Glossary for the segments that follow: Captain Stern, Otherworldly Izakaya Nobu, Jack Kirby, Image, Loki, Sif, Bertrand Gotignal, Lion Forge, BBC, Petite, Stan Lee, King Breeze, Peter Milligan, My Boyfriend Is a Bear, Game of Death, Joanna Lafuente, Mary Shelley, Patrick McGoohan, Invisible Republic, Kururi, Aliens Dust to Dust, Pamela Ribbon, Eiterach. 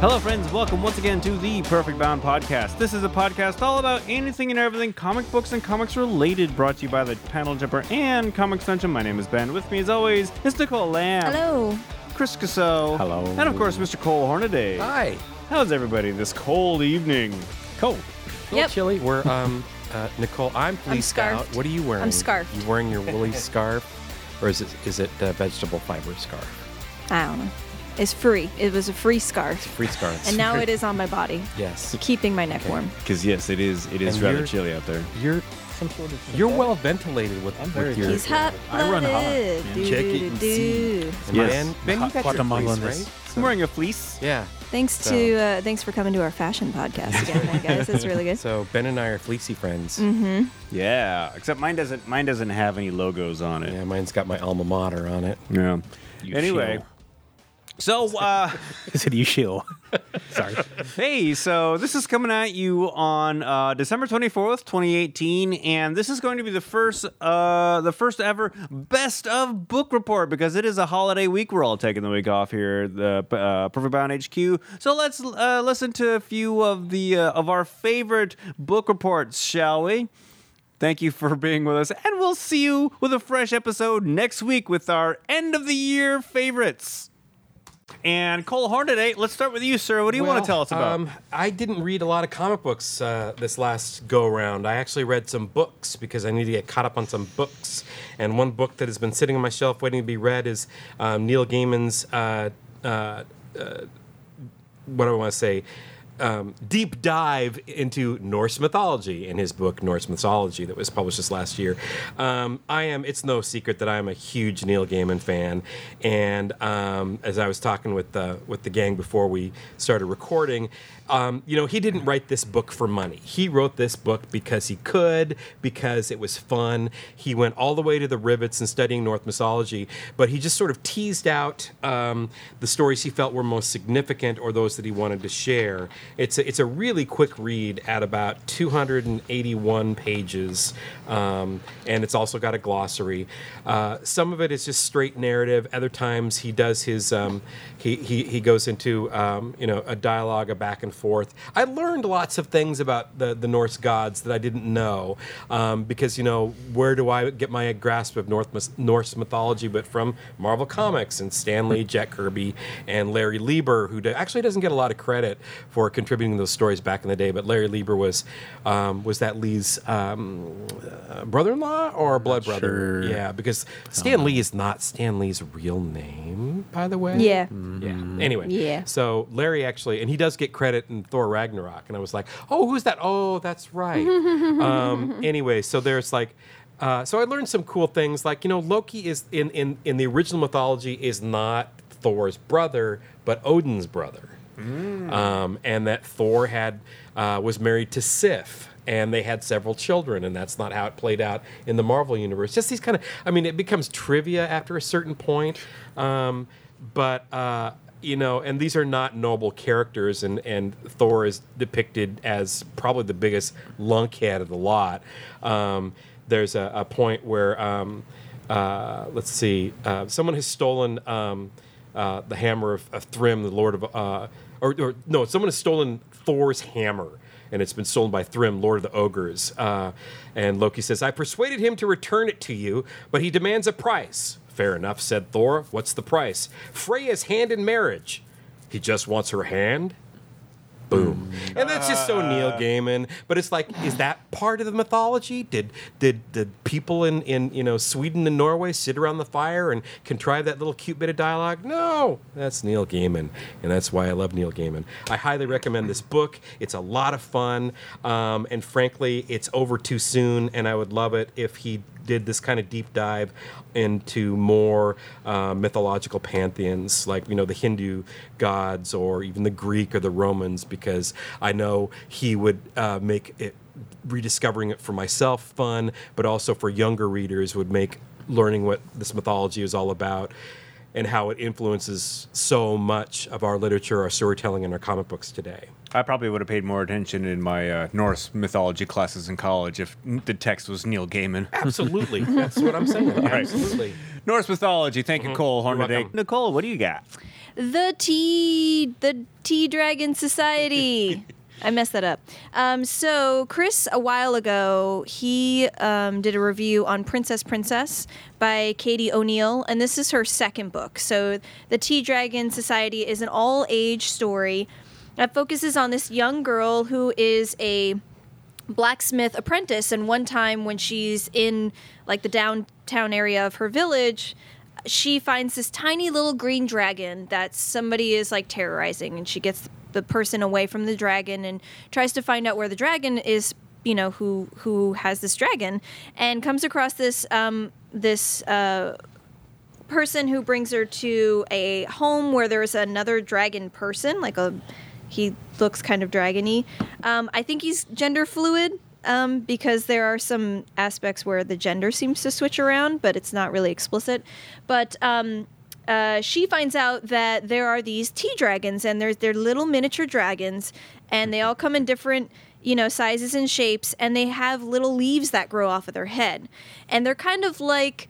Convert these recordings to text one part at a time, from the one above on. Hello, friends. Welcome once again to the Perfect Bound Podcast. This is a podcast all about anything and everything comic books and comics related, brought to you by the Panel Jumper and Comic Central. My name is Ben. With me, as always, is Nicole Lamb. Hello. Chris Casso. Hello. And, of course, Mr. Cole Hornaday. Hi. How's everybody this cold evening? Cold. A little chilly. We're, Nicole, I'm fleeced out. What are you wearing? I'm scarfed. You wearing your woolly scarf? Or is it a vegetable fiber scarf? I don't know. It's free. It was a free scarf. It's a free scarf. And now it is on my body. Yes. Keeping my neck warm. Because, yes, it is and rather chilly out there. You're some sort of well ventilated with your... He's hot. I run hot. Check it and see. Yes. Ben, you got your fleece, right? So. I'm wearing a fleece. Yeah. Thanks for coming to our fashion podcast again, guys. It's really good. So Ben and I are fleecy friends. Mm-hmm. Yeah. Except mine doesn't have any logos on it. Yeah, mine's got my alma mater on it. Yeah. I said you shill. Sorry. Hey, so this is coming at you on December 24th, 2018, and this is going to be the first ever best of book report, because it is a holiday week. We're all taking the week off here at the Perfect Bound HQ. So let's listen to a few of the of our favorite book reports, shall we? Thank you for being with us, and we'll see you with a fresh episode next week with our end of the year favorites. And Cole Hornaday, let's start with you, sir. What do you want to tell us about? I didn't read a lot of comic books this last go-around. I actually read some books because I need to get caught up on some books. And one book that has been sitting on my shelf waiting to be read is Neil Gaiman's, deep dive into Norse mythology in his book Norse Mythology that was published this last year. It's no secret that I am a huge Neil Gaiman fan, and as I was talking with the gang before we started recording, he didn't write this book for money. He wrote this book because he could, because it was fun. He went all the way to the rivets in studying Norse mythology, but he just sort of teased out the stories he felt were most significant or those that he wanted to share. It's a really quick read at about 281 pages, and it's also got a glossary. Some of it is just straight narrative. Other times he does his he goes into a dialogue, a back and forth. I learned lots of things about the Norse gods that I didn't know, because where do I get my grasp of Norse mythology but from Marvel Comics and Stan Lee, Jack Kirby, and Larry Lieber, who actually doesn't get a lot of credit for contributing those stories back in the day, but Larry Lieber was that Lee's brother-in-law or blood brother? Sure. Yeah, because Stan Lee is not Stan Lee's real name, by the way. Yeah. Mm-hmm. Yeah. Anyway. Yeah. So Larry actually, and he does get credit in Thor Ragnarok, and I was like, oh, who's that? Oh, that's right. Anyway, so there's like. So I learned some cool things, like Loki is in the original mythology is not Thor's brother, but Odin's brother. Mm. And that Thor was married to Sif, and they had several children, and that's not how it played out in the Marvel universe. Just these kind of, it becomes trivia after a certain point, and these are not noble characters, and Thor is depicted as probably the biggest lunkhead of the lot. There's a point where, someone has stolen the hammer of Thrym, the Lord of... someone has stolen Thor's hammer, and it's been stolen by Thrym, Lord of the Ogres. And Loki says, I persuaded him to return it to you, but he demands a price. Fair enough, said Thor. What's the price? Freya's hand in marriage. He just wants her hand? Boom. And that's just so Neil Gaiman. But it's like, is that part of the mythology? Did people in Sweden and Norway sit around the fire and contrive that little cute bit of dialogue? No. That's Neil Gaiman. And that's why I love Neil Gaiman. I highly recommend this book. It's a lot of fun. And frankly, it's over too soon. And I would love it if he did this kind of deep dive into more mythological pantheons, like the Hindu gods or even the Greek or the Romans, because I know he would make it, rediscovering it for myself, fun, but also for younger readers would make learning what this mythology is all about and how it influences so much of our literature, our storytelling, and our comic books today. I probably would have paid more attention in my Norse mythology classes in college if the text was Neil Gaiman. Absolutely. That's what I'm saying. Absolutely. Norse mythology. Thank you, Cole Hornaday. Nicole, what do you got? the Tea Dragon Society. I messed that up. So Chris, a while ago, he did a review on Princess Princess by Katie O'Neill, and this is her second book. So the Tea Dragon Society is an all-age story that focuses on this young girl who is a blacksmith apprentice, and one time when she's in like the downtown area of her village, she finds this tiny little green dragon that somebody is like terrorizing, and she gets the person away from the dragon and tries to find out where the dragon is, you know, who has this dragon, and comes across this this person who brings her to a home where there's another dragon person, like he looks kind of dragony. I think he's gender fluid because there are some aspects where the gender seems to switch around, but it's not really explicit. But she finds out that there are these tea dragons, and they're little miniature dragons, and they all come in different, you know, sizes and shapes, and they have little leaves that grow off of their head. And they're kind of like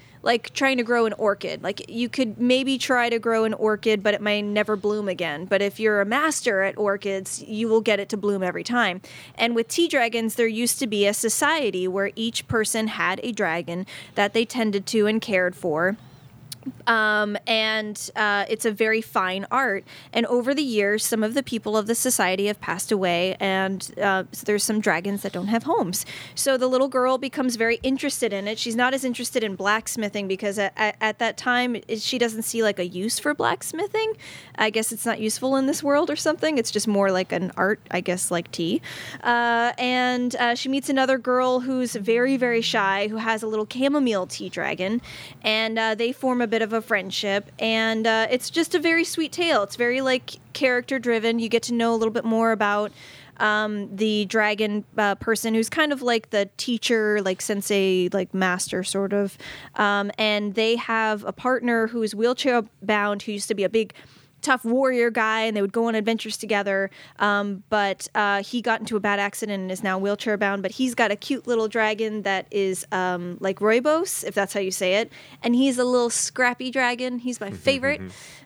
trying to grow an orchid. Like, you could maybe try to grow an orchid, but it may never bloom again. But if you're a master at orchids, you will get it to bloom every time. And with tea dragons, there used to be a society where each person had a dragon that they tended to and cared for. And it's a very fine art. And over the years, some of the people of the society have passed away, and so there's some dragons that don't have homes. So the little girl becomes very interested in it. She's not as interested in blacksmithing because at that time, she doesn't see like a use for blacksmithing. I guess it's not useful in this world or something. It's just more like an art, I guess, like tea. And she meets another girl who's very, very shy, who has a little chamomile tea dragon, and they form a bit of a friendship, and it's just a very sweet tale. It's very like character driven. You get to know a little bit more about the dragon person, who's kind of like the teacher, like sensei, like master sort of, and they have a partner who is wheelchair bound, who used to be a big tough warrior guy, and they would go on adventures together, but he got into a bad accident and is now wheelchair bound, but he's got a cute little dragon that is like Roibos, if that's how you say it, and he's a little scrappy dragon. He's my favorite.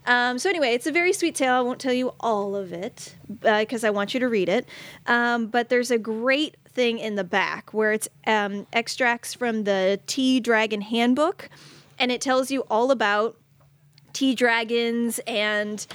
So anyway, it's a very sweet tale. I won't tell you all of it because I want you to read it, but there's a great thing in the back where it's extracts from the Tea Dragon Handbook, and it tells you all about tea dragons and,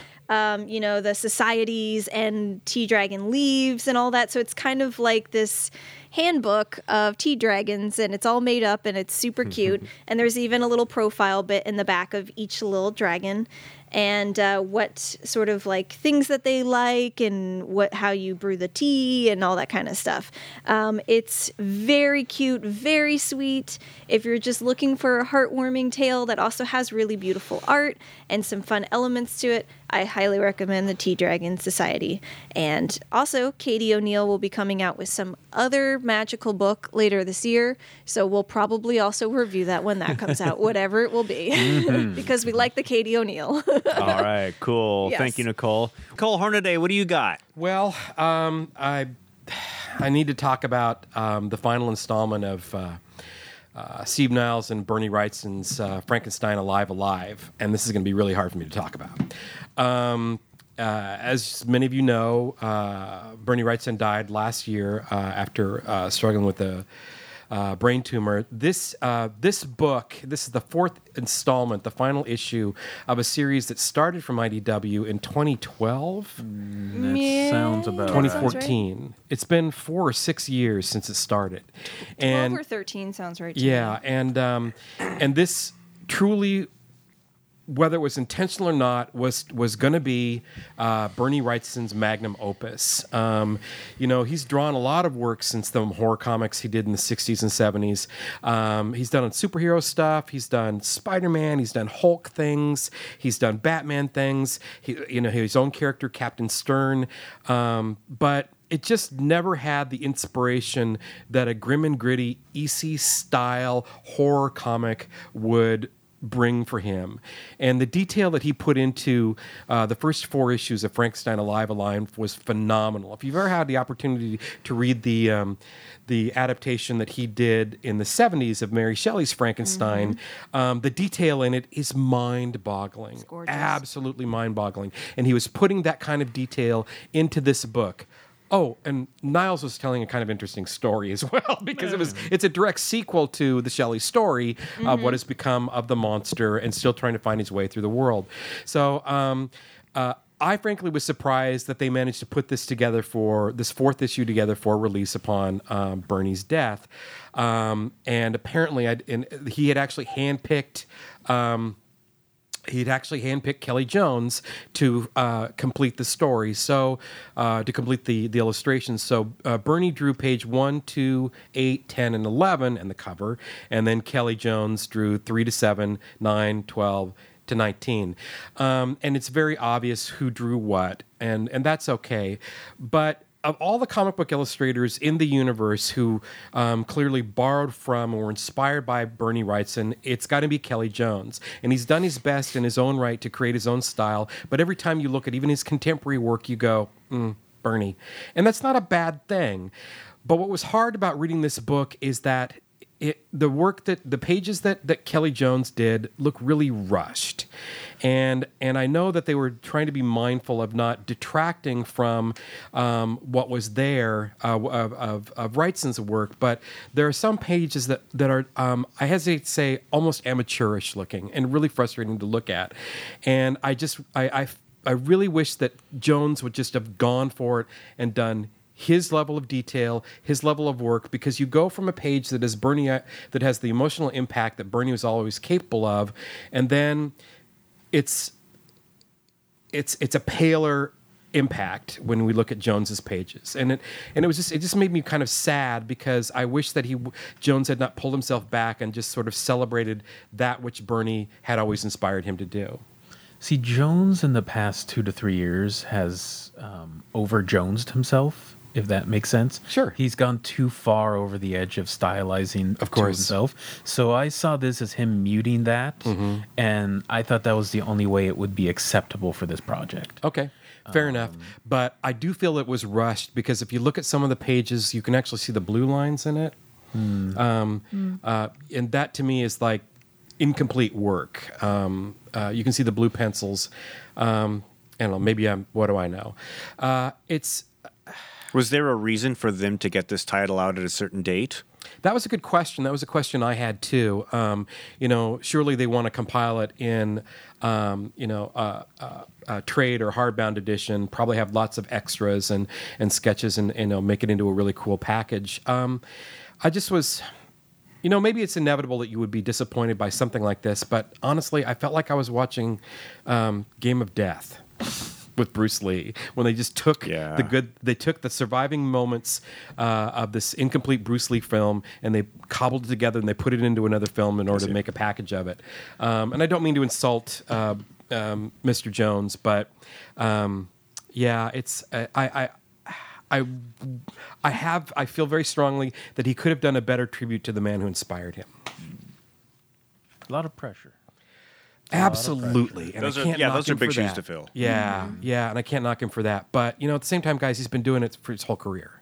you know, the societies and tea dragon leaves and all that. So it's kind of like this handbook of tea dragons, and it's all made up, and it's super cute. And there's even a little profile bit in the back of each little dragon, and what sort of like things that they like, and how you brew the tea and all that kind of stuff. It's very cute, very sweet. If you're just looking for a heartwarming tale that also has really beautiful art and some fun elements to it, I highly recommend the Tea Dragon Society. And also, Katie O'Neill will be coming out with some other magical book later this year, so we'll probably also review that when that comes out, whatever it will be, because we like the Katie O'Neill. All right, cool. Yes. Thank you, Nicole. Cole Hornaday, what do you got? Well, I need to talk about the final installment of Steve Niles and Bernie Wrightson's Frankenstein Alive Alive, and this is going to be really hard for me to talk about. As many of you know, Bernie Wrightson died last year after struggling with a brain tumor. This book, this is the fourth installment, the final issue of a series that started from IDW in 2012. That sounds about 2014. Right. It's been 4 or 6 years since it started. 12 or 13 sounds right to me. And this truly, whether it was intentional or not, was going to be Bernie Wrightson's magnum opus. You know, he's drawn a lot of work since the horror comics he did in the 60s and 70s. He's done superhero stuff. He's done Spider-Man. He's done Hulk things. He's done Batman things. His own character, Captain Stern. But it just never had the inspiration that a grim and gritty, EC-style horror comic would bring for him. And the detail that he put into the first four issues of Frankenstein Alive Alive was phenomenal. If you've ever had the opportunity to read the adaptation that he did in the 70s of Mary Shelley's Frankenstein, the detail in it is mind-boggling. Absolutely mind-boggling. And he was putting that kind of detail into this book. Oh, and Niles was telling a kind of interesting story as well, because it's a direct sequel to the Shelley story of what has become of the monster and still trying to find his way through the world. So I frankly was surprised that they managed to put this together for this fourth issue together for release upon Bernie's death. And apparently he had actually handpicked... He'd actually handpicked Kelly Jones to complete the story, so to complete the illustrations. So Bernie drew page 1, 2, 8, 10, and 11 and the cover, and then Kelly Jones drew 3 to 7, 9, 12, to 19. And it's very obvious who drew what, and that's okay. But of all the comic book illustrators in the universe who clearly borrowed from or were inspired by Bernie Wrightson, it's got to be Kelly Jones. And he's done his best in his own right to create his own style. But every time you look at even his contemporary work, you go, Bernie. And that's not a bad thing. But what was hard about reading this book is that the pages that Kelly Jones did look really rushed. And I know that they were trying to be mindful of not detracting from what was there of Wrightson's work, but there are some pages that are, I hesitate to say, almost amateurish looking and really frustrating to look at. And I really wish that Jones would just have gone for it and done his level of detail, his level of work, because you go from a page that has the emotional impact that Bernie was always capable of, and then it's a paler impact when we look at Jones's pages, and it just made me kind of sad, because I wish that Jones had not pulled himself back and just sort of celebrated that which Bernie had always inspired him to do. See, Jones in the past 2 to 3 years has over-Jonesed himself, if that makes sense. Sure. He's gone too far over the edge of stylizing of course. To himself. So I saw this as him muting that, and I thought that was the only way it would be acceptable for this project. Okay, fair enough. But I do feel it was rushed, because if you look at some of the pages, you can actually see the blue lines in it. And that to me is like incomplete work. You can see the blue pencils. I don't know, what do I know? Was there a reason for them to get this title out at a certain date? That was a good question. That was a question I had too. Surely they want to compile it in, trade or hardbound edition. Probably have lots of extras and sketches, and make it into a really cool package. I just was. Maybe it's inevitable that you would be disappointed by something like this, but honestly, I felt like I was watching Game of Death with Bruce Lee, when they just took they took the surviving moments of this incomplete Bruce Lee film, and they cobbled it together and they put it into another film in order to make a package of it. And I don't mean to insult Mr. Jones, but it's I feel very strongly that he could have done a better tribute to the man who inspired him. A lot of pressure. Absolutely. And those are big shoes to fill. Yeah, and I can't knock him for that. But, at the same time, guys, he's been doing it for his whole career.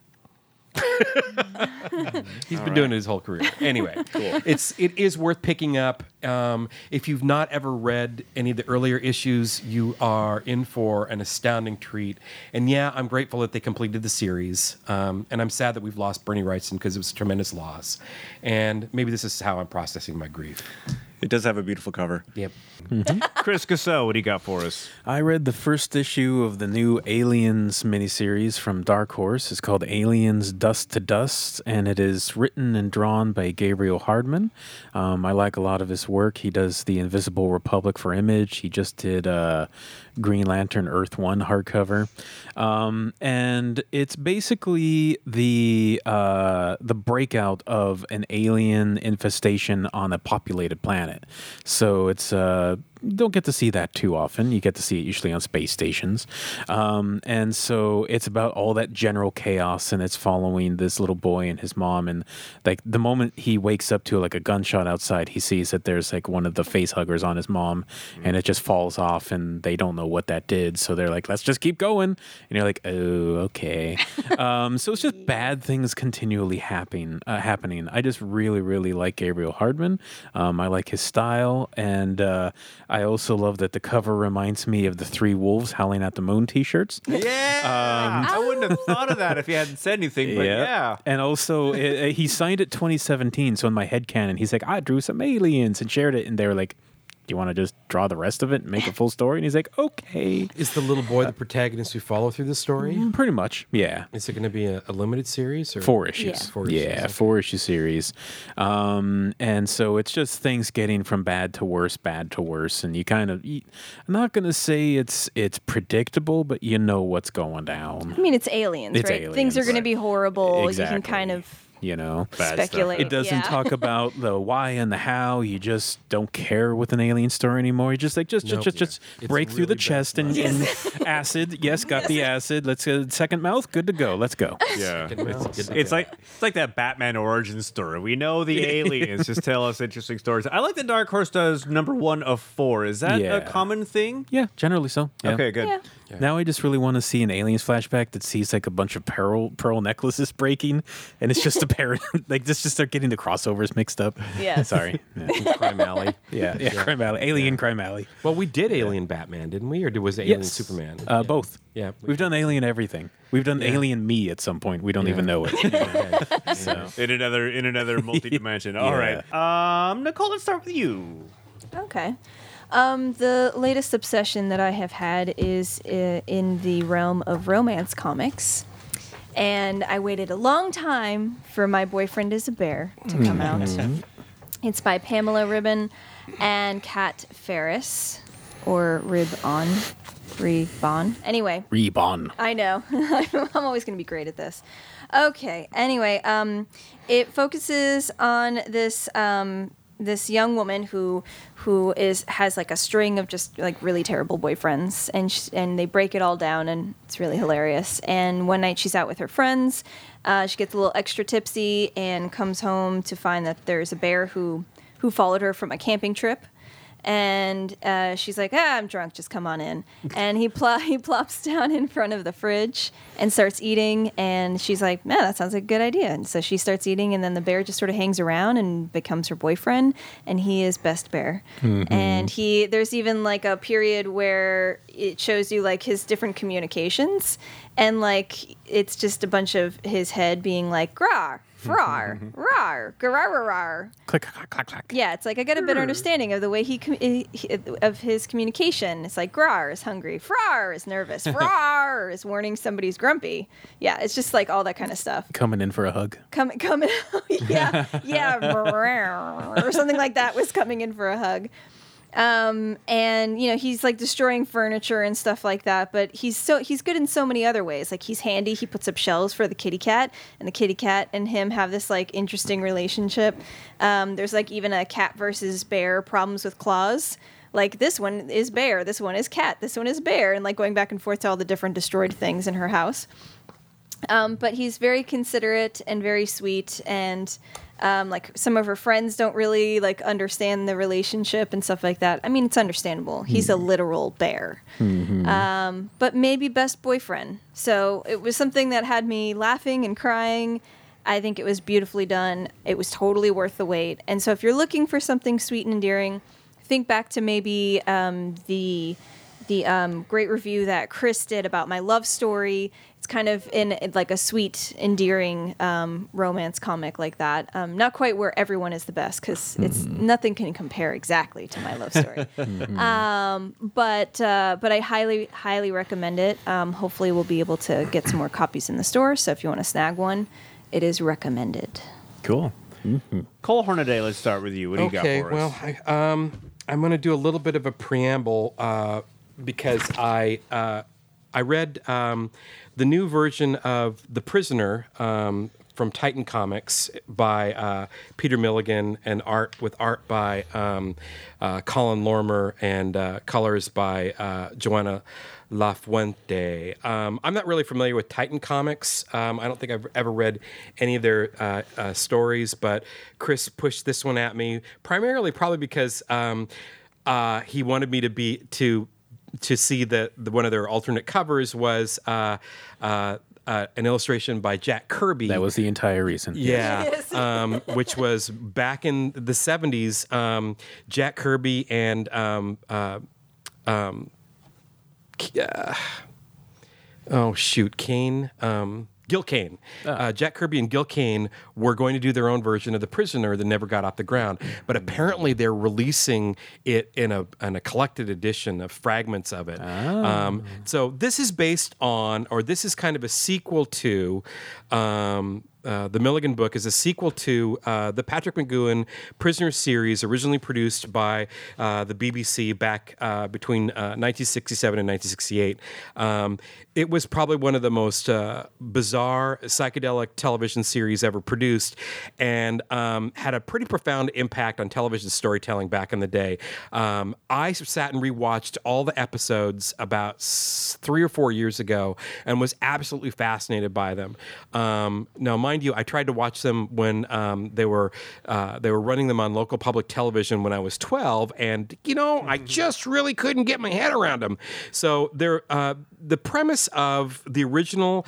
He's been doing it his whole career. Anyway, cool. It is worth picking up. If you've not ever read any of the earlier issues, you are in for an astounding treat. And I'm grateful that they completed the series. And I'm sad that we've lost Bernie Wrightson, because it was a tremendous loss. And maybe this is how I'm processing my grief. It does have a beautiful cover. Yep. Chris Cassell, what do you got for us? I read the first issue of the new Aliens miniseries from Dark Horse. It's called Aliens Dust to Dust, and it is written and drawn by Gabriel Hardman. I like a lot of his work. He does The Invisible Republic for Image. He just did Green Lantern Earth 1 hardcover. And it's basically the breakout of an alien infestation on a populated planet. So it's don't get to see that too often. You get to see it usually on space stations. And so it's about all that general chaos, and it's following this little boy and his mom. And like the moment he wakes up to like a gunshot outside, he sees that there's like one of the face huggers on his mom, and it just falls off, and they don't know what that did. So they're like, let's just keep going. And you're like, oh, okay. So it's just bad things continually happening. I just really like Gabriel Hardman. I like his style, and I also love that the cover reminds me of the Three Wolves Howling at the Moon t-shirts. Yeah! I wouldn't have thought of that if you hadn't said anything, but yeah. And also, he signed it 2017, so in my headcanon, he's like, I drew some aliens and shared it, and they were like, do you want to just draw the rest of it and make a full story? And he's like, okay. Is the little boy the protagonist we follow through the story? Pretty much, yeah. Is it going to be a limited series? Or? 4 issues. Yeah, 4 issues, okay. 4-issue series. And so it's just things getting from bad to worse. And you kind of, I'm not going to say it's predictable, but you know what's going down. I mean, it's aliens, right? Things are going to be horrible. Exactly. You can kind of... you know, speculate. It doesn't talk about the why and the how. You just don't care with an alien story anymore. You just like just break through the chest and acid. Yes, got the acid. Let's get second mouth. Good to go. Let's go. Yeah, it's like that Batman origin story. We know the aliens. Just tell us interesting stories. I like that Dark Horse does number 1 of 4. Is that a common thing? Yeah, generally so. Yeah. Okay, good. Yeah. Yeah. Now I just really want to see an aliens flashback that sees like a bunch of pearl necklaces breaking, and it's just a parent like this. Just start getting the crossovers mixed up. Yeah, sorry. Yeah. Crime Alley. Yeah, Crime Alley. Alien Crime Alley. Well, we did Alien Batman, didn't we? Or was it Alien Superman? Both. Yeah, we've done Alien everything. We've done Alien Me at some point. We don't even know it. So. In another multi-dimension. All right. Nicole, let's start with you. Okay. The latest obsession that I have had is in the realm of romance comics. And I waited a long time for My Boyfriend is a Bear to come out. It's by Pamela Ribbon and Kat Ferris, or Ribbon. Anyway. Ribbon. I know. I'm always going to be great at this. Okay. Anyway, it focuses on this... this young woman who has like a string of just like really terrible boyfriends, and they break it all down, and it's really hilarious. And one night she's out with her friends, she gets a little extra tipsy and comes home to find that there's a bear who followed her from a camping trip. And she's like, I'm drunk, just come on in. And he plops down in front of the fridge and starts eating. And she's like, man, that sounds like a good idea. And so she starts eating, and then the bear just sort of hangs around and becomes her boyfriend. And he is best bear. Mm-hmm. And there's even like a period where it shows you like his different communications. And like it's just a bunch of his head being like, grah. Rar, rar, garar, click, clack, clack, clack. Yeah, it's like I get a better understanding of the way of his communication. It's like grar is hungry, frar is nervous, rar is warning somebody's grumpy. Yeah, it's just like all that kind of stuff. Coming in for a hug. Coming. Yeah, or something like that was coming in for a hug. And you know, he's like destroying furniture and stuff like that, but he's good in so many other ways. Like he's handy. He puts up shelves for the kitty cat, and the kitty cat and him have this like interesting relationship. There's like even a cat versus bear problems with claws. Like this one is bear, this one is cat, this one is bear, and like going back and forth to all the different destroyed things in her house. But he's very considerate and very sweet, and like some of her friends don't really like understand the relationship and stuff like that. I mean, it's understandable. He's a literal bear. Mm-hmm. But maybe best boyfriend. So it was something that had me laughing and crying. I think it was beautifully done. It was totally worth the wait. And so if you're looking for something sweet and endearing, think back to maybe the great review that Chris did about My Love Story. It's kind of in like a sweet, endearing romance comic like that. Not quite where everyone is the best, because it's nothing can compare exactly to My Love Story. But I highly recommend it. Hopefully we'll be able to get some more copies in the store. So if you want to snag one, it is recommended. Cool. Mm-hmm. Cole Hornaday, let's start with you. What do you got for us? Okay, well, I'm going to do a little bit of a preamble because I read the new version of The Prisoner from Titan Comics by Peter Milligan and art by Colin Lorimer and colors by Joanna Lafuente. I'm not really familiar with Titan Comics. I don't think I've ever read any of their stories, but Chris pushed this one at me primarily, probably because he wanted me to see the one of their alternate covers was an illustration by Jack Kirby. That was the entire reason. Yeah. Yes. Which was back in the 70s. Jack Kirby and Kane. Gil Kane. Jack Kirby and Gil Kane were going to do their own version of The Prisoner that never got off the ground, but apparently they're releasing it in a collected edition of fragments of it. Oh. So this is based on, or this is kind of a sequel to, the Milligan book is a sequel to the Patrick McGoohan Prisoner series, originally produced by the BBC back between 1967 and 1968. It was probably one of the most bizarre psychedelic television series ever produced, and had a pretty profound impact on television storytelling back in the day. I sat and rewatched all the episodes about 3 or 4 years ago and was absolutely fascinated by them. Now, mind you, I tried to watch them when they were running them on local public television when I was 12, and I just really couldn't get my head around them. So the premise of the original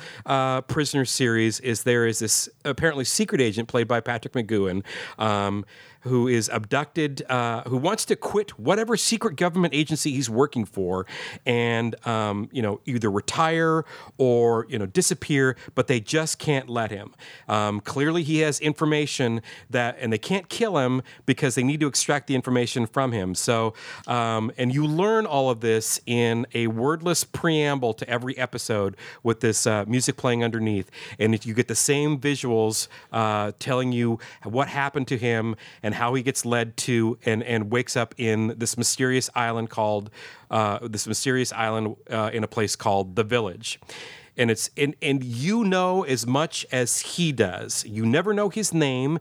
Prisoner series is there is this apparently secret agent played by Patrick McGoohan, who is abducted, who wants to quit whatever secret government agency he's working for, and either retire or disappear, but they just can't let him. Clearly, he has information and they can't kill him because they need to extract the information from him. So, and you learn all of this in a wordless preamble to every episode with this music playing underneath, and you get the same visuals telling you what happened to him and how he gets led to and wakes up in this mysterious island in a place called The Village. And it's and you know as much as he does. You never know his name.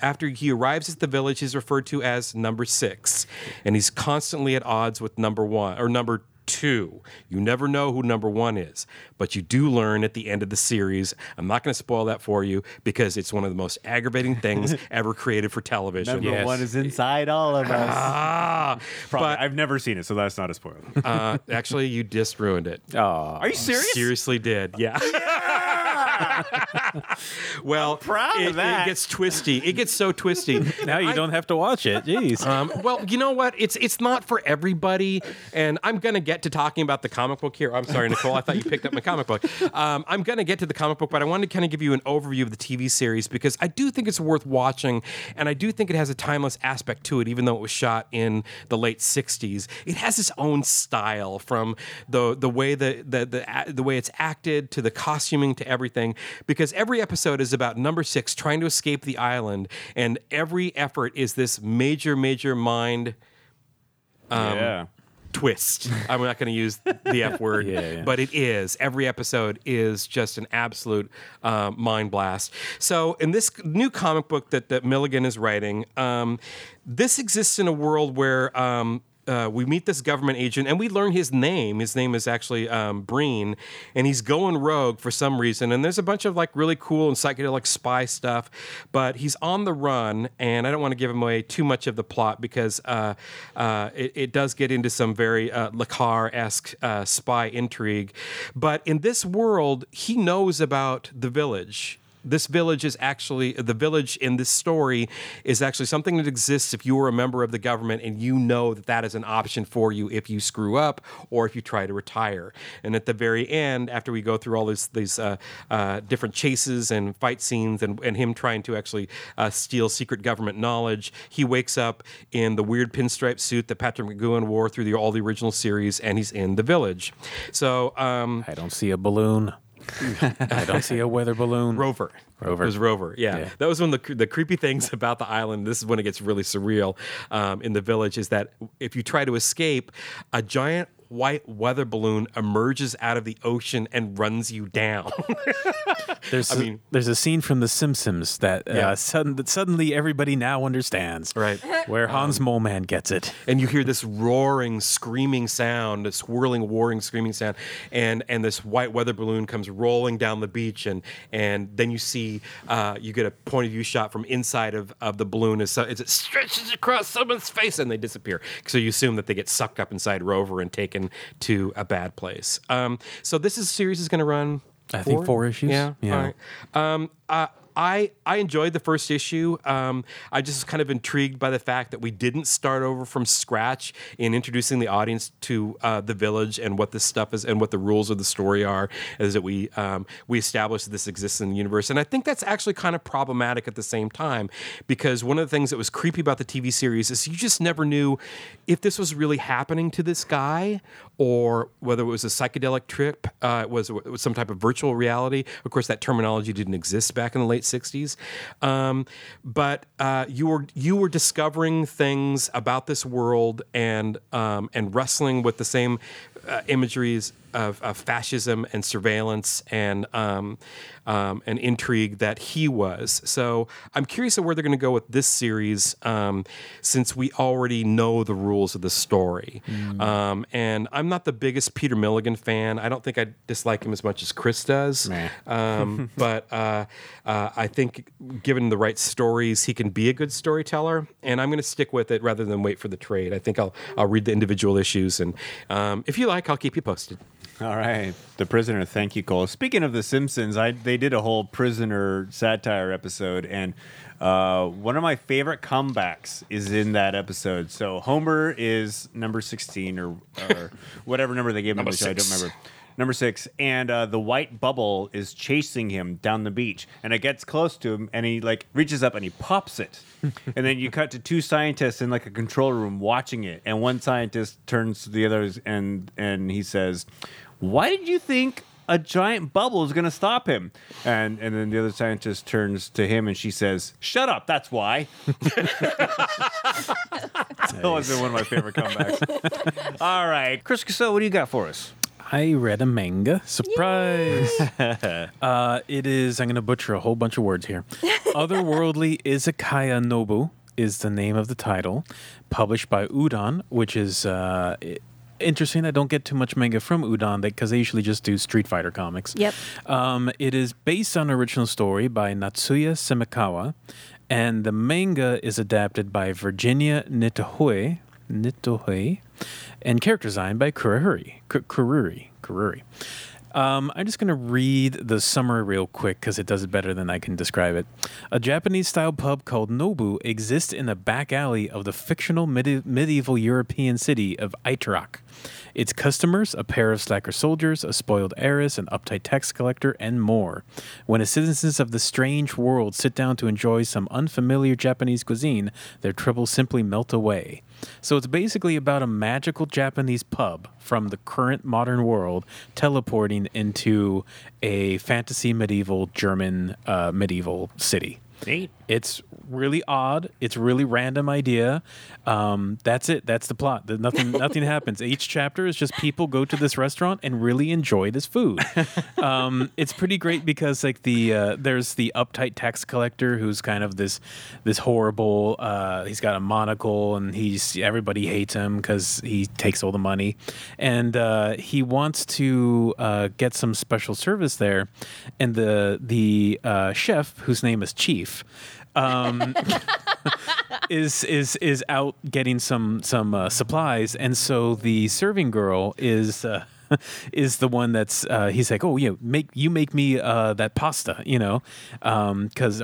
After he arrives at the village, he's referred to as Number 6. And he's constantly at odds with Number 1 or Number 2. You never know who Number 1 is, but you do learn at the end of the series. I'm not going to spoil that for you because it's one of the most aggravating things ever created for television. Number 1 is inside all of us. But I've never seen it, so that's not a spoiler. Actually, you just ruined it. Oh, are you serious? Seriously, did yeah. Well, I'm proud of that. It gets twisty. It gets so twisty. Now you don't have to watch it. Jeez. Well, you know what? It's not for everybody. And I'm gonna get to talking about the comic book here. I'm sorry, Nicole. I thought you picked up my comic book. I'm gonna get to the comic book, but I wanted to kind of give you an overview of the TV series because I do think it's worth watching, and I do think it has a timeless aspect to it, even though it was shot in the late '60s. It has its own style, from the way the way it's acted to the costuming to everything. Because every episode is about Number 6 trying to escape the island, and every effort is this major mind twist. I'm not going to use the F word, but it is. Every episode is just an absolute mind blast. So in this new comic book that Milligan is writing, this exists in a world where... we meet this government agent, and we learn his name. His name is actually Breen, and he's going rogue for some reason. And there's a bunch of really cool and psychedelic spy stuff, but he's on the run, and I don't want to give him away too much of the plot because it does get into some very Lacar-esque spy intrigue. But in this world, he knows about the village. This village is actually, the village in this story is actually something that exists if you are a member of the government and you know that is an option for you if you screw up or if you try to retire. And at the very end, after we go through all these different chases and fight scenes and him trying to actually steal secret government knowledge, he wakes up in the weird pinstripe suit that Patrick McGoohan wore through all the original series, and he's in the village. So I don't see a balloon. I don't see a weather balloon. Rover. It was Rover, yeah. That was one of the creepy things about the island. This is when it gets really surreal in the village, is that if you try to escape, a giant white weather balloon emerges out of the ocean and runs you down. There's a scene from The Simpsons that suddenly everybody now understands, right? Where Hans Moleman gets it, and you hear this roaring, screaming sound, a swirling, roaring, screaming sound, and this white weather balloon comes rolling down the beach, and then you see you get a point of view shot from inside of the balloon as it stretches across someone's face and they disappear. So you assume that they get sucked up inside Rover and taken to a bad place. So this series is going to run. I think 4 issues. Yeah. All right. I enjoyed the first issue. I just was kind of intrigued by the fact that we didn't start over from scratch in introducing the audience to the village and what this stuff is and what the rules of the story are, is that we establish that this exists in the universe. And I think that's actually kind of problematic at the same time, because one of the things that was creepy about the TV series is you just never knew if this was really happening to this guy or whether it was a psychedelic trip, it was some type of virtual reality. Of course, that terminology didn't exist back in the late 60s, but you were discovering things about this world and wrestling with the same imageries of fascism and surveillance and intrigue that he was. So I'm curious of where they're going to go with this series, since we already know the rules of the story. Mm. And I'm not the biggest Peter Milligan fan. I don't think I dislike him as much as Chris does. Nah. But I think given the right stories, he can be a good storyteller. And I'm going to stick with it rather than wait for the trade. I think I'll read the individual issues. And if you like, I'll keep you posted. All right. The Prisoner. Thank you, Cole. Speaking of The Simpsons, they did a whole Prisoner satire episode, and one of my favorite comebacks is in that episode. So Homer is number 16 or whatever number they gave him, which I don't remember. Number 6. And the white bubble is chasing him down the beach, and it gets close to him, and he reaches up and he pops it. And then you cut to two scientists in a control room watching it, and one scientist turns to the others and he says, "Why did you think a giant bubble is going to stop him?" And then the other scientist turns to him and she says, "Shut up, that's why." That was one of my favorite comebacks. All right, Chris Cassell, what do you got for us? I read a manga. Surprise! It is, I'm going to butcher a whole bunch of words here. Otherworldly Izakaya Nobu is the name of the title, published by Udon, which is interesting. I don't get too much manga from Udon because they usually just do Street Fighter comics. Yep. It is based on an original story by Natsuya Semikawa, and the manga is adapted by Virginia Nitohei, and character design by Kururi. I'm just going to read the summary real quick because it does it better than I can describe it. A Japanese-style pub called Nobu exists in the back alley of the fictional medieval European city of Eiterach. Its customers, a pair of slacker soldiers, a spoiled heiress, an uptight tax collector, and more. When the citizens of the strange world sit down to enjoy some unfamiliar Japanese cuisine, their troubles simply melt away. So it's basically about a magical Japanese pub from the current modern world teleporting into a fantasy medieval German medieval city. Neat. It's really odd. It's a really random idea. That's it. That's the plot. Nothing happens. Each chapter is just people go to this restaurant and really enjoy this food. It's pretty great because there's the uptight tax collector who's kind of this horrible. He's got a monocle and everybody hates him because he takes all the money, and he wants to get some special service there, and the chef, whose name is Chief. Is out getting some supplies, and so the serving girl is the one that's he's like, "Oh, yeah, make me that pasta,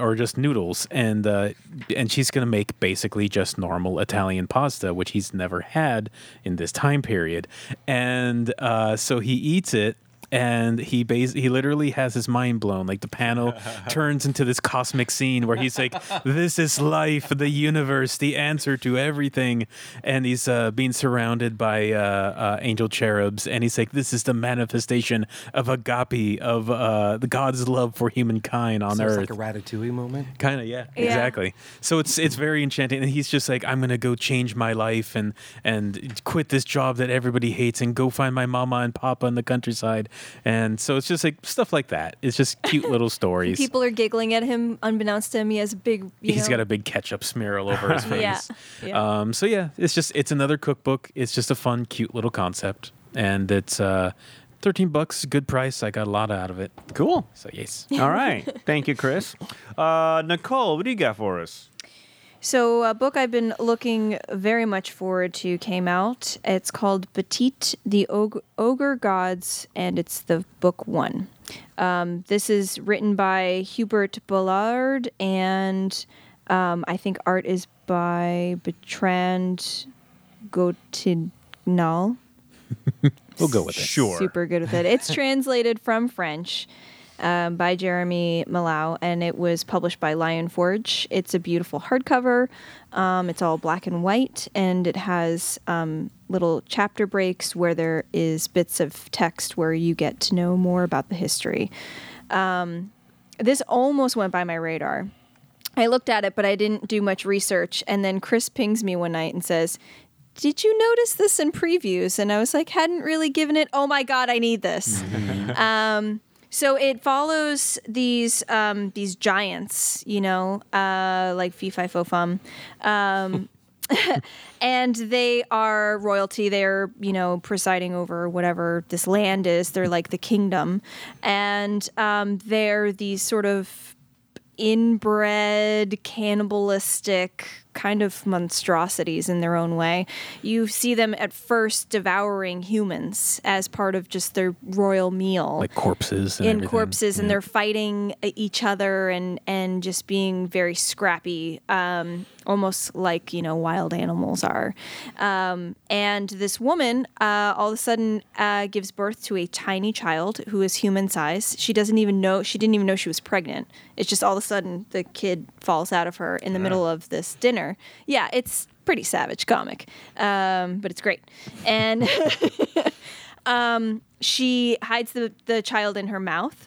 or just noodles," and she's gonna make basically just normal Italian pasta, which he's never had in this time period, and so he eats it. and he literally has his mind blown. Like the panel turns into this cosmic scene where he's like, "This is life, the universe, the answer to everything," and he's being surrounded by angel cherubs, and he's like, "This is the manifestation of agape, of the God's love for humankind on Earth." It's like a Ratatouille moment, kind of. Yeah, exactly. So it's very enchanting, and he's just like, "I'm gonna go change my life and quit this job that everybody hates and go find my mama and papa in the countryside." And so it's just like stuff like that. It's just cute little stories. People are giggling at him, unbeknownst to him. He has a big, got a big ketchup smear all over his face. Yeah. So yeah, it's another cookbook. It's just a fun, cute little concept, and it's $13, good price. I got a lot out of it. Cool. So yes. All right. Thank you, Chris. Nicole, what do you got for us? So a book I've been looking very much forward to came out. It's called Petite, the Ogre Gods, and it's the book one. This is written by Hubert Ballard, and I think art is by Bertrand Gotignal. We'll go with it. Sure. Super good with it. It's translated from French. By Jeremy Millau, and it was published by Lion Forge. It's a beautiful hardcover. It's all black and white, and it has little chapter breaks where there is bits of text where you get to know more about the history. This almost went by my radar. I looked at it, but I didn't do much research, and then Chris pings me one night and says, "Did you notice this in previews?" And I was like, hadn't really given it, oh my God, I need this. So it follows these giants, like Fi Fo Fum, and they are royalty. They're presiding over whatever this land is. They're like the kingdom, and they're these sort of inbred, cannibalistic kind of monstrosities in their own way. You see them at first devouring humans as part of just their royal meal. Like corpses and everything. And they're fighting each other and just being very scrappy, almost like, wild animals are. And this woman all of a sudden gives birth to a tiny child who is human size. She doesn't even know, she didn't even know she was pregnant. It's just all of a sudden the kid falls out of her in the middle of this dinner. Yeah, it's pretty savage comic, but it's great. And she hides the child in her mouth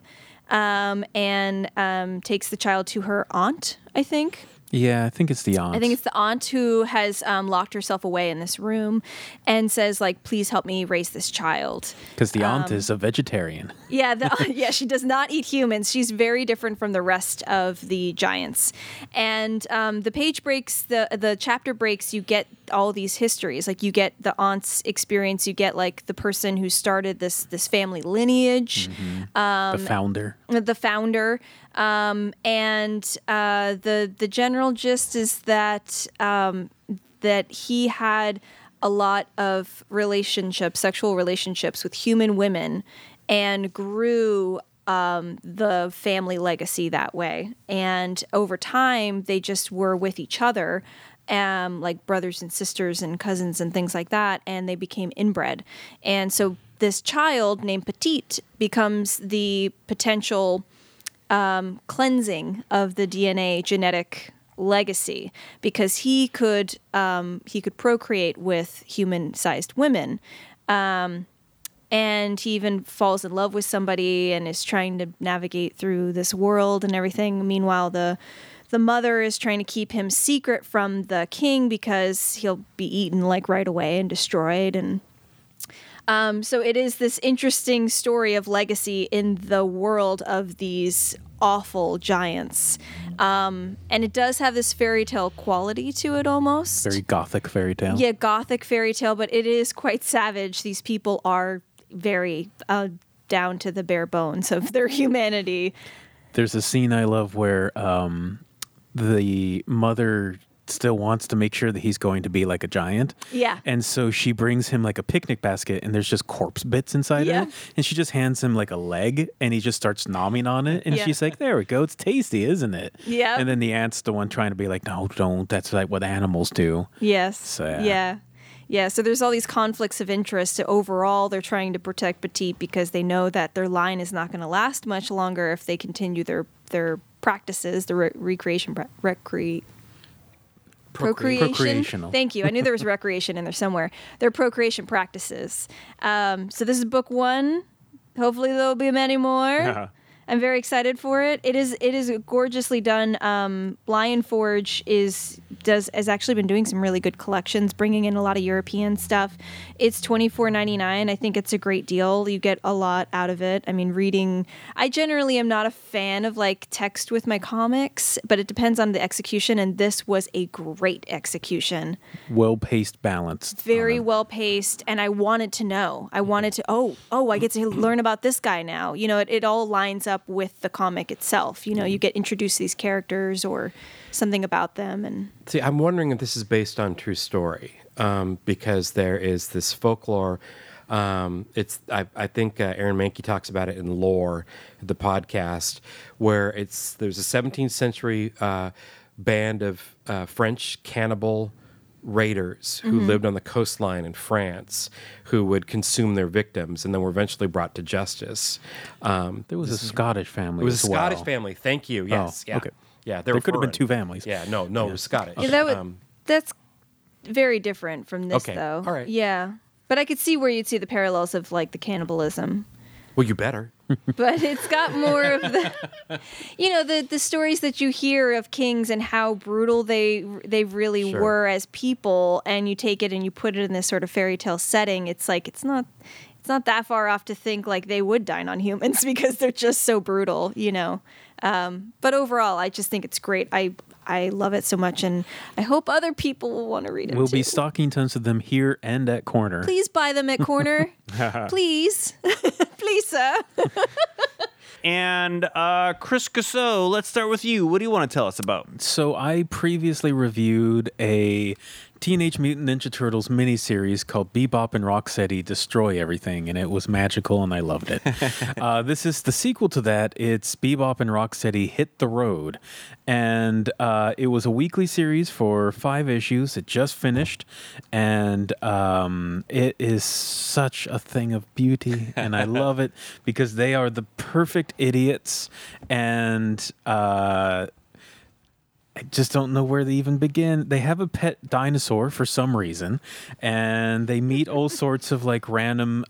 and takes the child to her aunt, I think. Yeah, I think it's the aunt. I think it's the aunt who has locked herself away in this room and says, like, please help me raise this child. Because the aunt is a vegetarian. Yeah, she does not eat humans. She's very different from the rest of the giants. And the page breaks, the chapter breaks, you get all these histories. Like, you get the aunt's experience. You get, like, the person who started this family lineage. Mm-hmm. The founder. The general gist is that he had a lot of sexual relationships with human women and grew the family legacy that way. And over time, they just were with each other, like brothers and sisters and cousins and things like that, and they became inbred. And so this child named Petite becomes the potential... cleansing of the DNA genetic legacy, because he could procreate with human-sized women, and he even falls in love with somebody and is trying to navigate through this world and everything. Meanwhile, the mother is trying to keep him secret from the king because he'll be eaten like right away and destroyed. And so it is this interesting story of legacy in the world of these awful giants. And it does have this fairy tale quality to it almost. Very gothic fairy tale. Yeah, gothic fairy tale, but it is quite savage. These people are very down to the bare bones of their humanity. There's a scene I love where the mother... still wants to make sure that he's going to be like a giant. Yeah. And so she brings him like a picnic basket, and there's just corpse bits inside of it. And she just hands him like a leg, and he just starts gnawing on it. And she's like, there we go. It's tasty, isn't it? Yeah. And then the aunt's the one trying to be like, no, don't. That's like what animals do. Yes. So, yeah. Yeah, so there's all these conflicts of interest. Overall, they're trying to protect Petite because they know that their line is not going to last much longer if they continue their practices, the procreation. Thank you. I knew there was recreation in there somewhere. Their procreation practices. So this is book one. Hopefully there'll be many more. Uh-huh. I'm very excited for it. It is gorgeously done. Lion Forge has actually been doing some really good collections, bringing in a lot of European stuff. It's $24.99. I think it's a great deal. You get a lot out of it. I mean, reading. I generally am not a fan of like text with my comics, but it depends on the execution. And this was a great execution. Well paced, balanced. Very well paced, and I wanted to know. I wanted to. Oh, I get to learn about this guy now. You know, it all lines up with the comic itself. You know, you get introduced to these characters or something about them. And see, I'm wondering if this is based on true story, because there is this folklore. I think Aaron Mankey talks about it in Lore, the podcast, where there's a 17th century band of French cannibal raiders who lived on the coastline in France, who would consume their victims and then were eventually brought to justice. There was a Scottish family. It was a Scottish family. Thank you. Yes. Oh, yeah. Okay. Yeah. There could have been two families. Yeah. No. It was Scottish. Okay. That's very different from this, though. All right. Yeah. But I could see where you'd see the parallels of like the cannibalism. Well, you better. But it's got more of the, you know, the stories that you hear of kings and how brutal they really were as people, and you take it and you put it in this sort of fairy tale setting. It's like it's not that far off to think like they would dine on humans because they're just so brutal, you know. But overall, I just think it's great. I love it so much, and I hope other people will want to read it. We'll be stocking tons of them here and at Corner. Please buy them at Corner. Please. Please, sir. And Chris Casso, let's start with you. What do you want to tell us about? So I previously reviewed a Teenage Mutant Ninja Turtles miniseries called Bebop and Rocksteady Destroy Everything, and it was magical, and I loved it. This is the sequel to that. It's Bebop and Rocksteady Hit the Road, and it was a weekly series for 5 issues. It just finished, and it is such a thing of beauty, and I love it because they are the perfect idiots, and I just don't know where they even begin. They have a pet dinosaur for some reason, and they meet all sorts of like random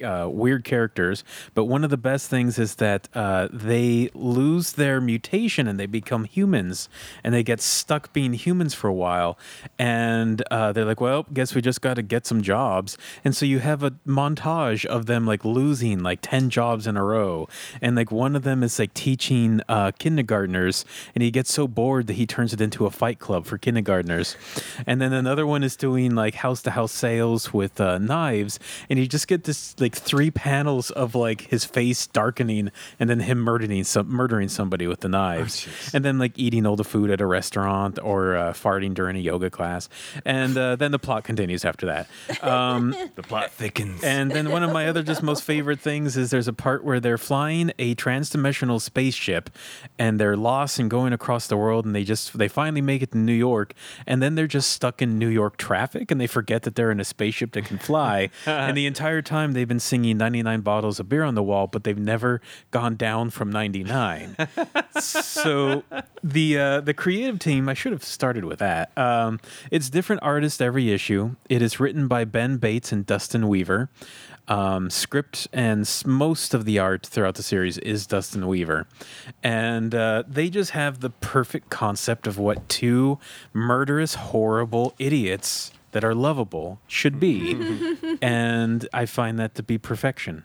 weird characters. But one of the best things is that they lose their mutation and they become humans, and they get stuck being humans for a while. And they're like, well, guess we just got to get some jobs. And so you have a montage of them like losing like 10 jobs in a row. And like one of them is like teaching kindergartners, and he gets so bored that he turns it into a fight club for kindergartners. And then another one is doing like house to house sales with knives, and you just get this like 3 panels of like his face darkening and then him murdering somebody with the knives, and then like eating all the food at a restaurant or farting during a yoga class, and then the plot continues after that. The plot thickens. And then one of my other just most favorite things is there's a part where they're flying a transdimensional spaceship and they're lost and going across the world, and they finally make it to New York, and then they're just stuck in New York traffic, and they forget that they're in a spaceship that can fly. And the entire time they've been singing 99 bottles of beer on the wall, but they've never gone down from 99. So the creative team, I should have started with that. It's different artists every issue. It is written by Ben Bates and Dustin Weaver. Script and most of the art throughout the series is Dustin Weaver, and they just have the perfect concept of what 2 murderous, horrible idiots that are lovable should be, and I find that to be perfection.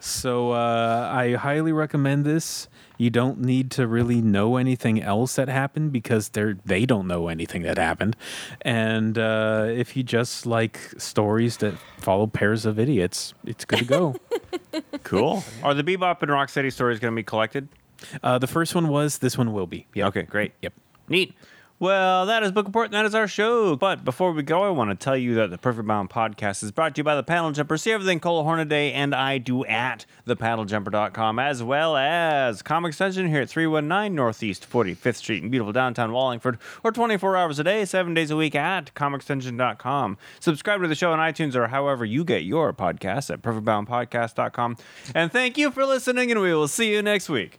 So I highly recommend this. You don't need to really know anything else that happened because they don't know anything that happened. And if you just like stories that follow pairs of idiots, it's good to go. Cool. Are the Bebop and Rocksteady stories going to be collected? The first one was. This one will be. Yep. Okay, great. Yep. Neat. Well, that is Book Report, and that is our show. But before we go, I want to tell you that the Perfect Bound Podcast is brought to you by the Panel Jumper. See everything Cole Hornaday and I do at thepaneljumper.com, as well as Comics Dungeon here at 319 Northeast 45th Street in beautiful downtown Wallingford, or 24 hours a day, 7 days a week at comicsdungeon.com. Subscribe to the show on iTunes or however you get your podcasts at perfectboundpodcast.com. And thank you for listening, and we will see you next week.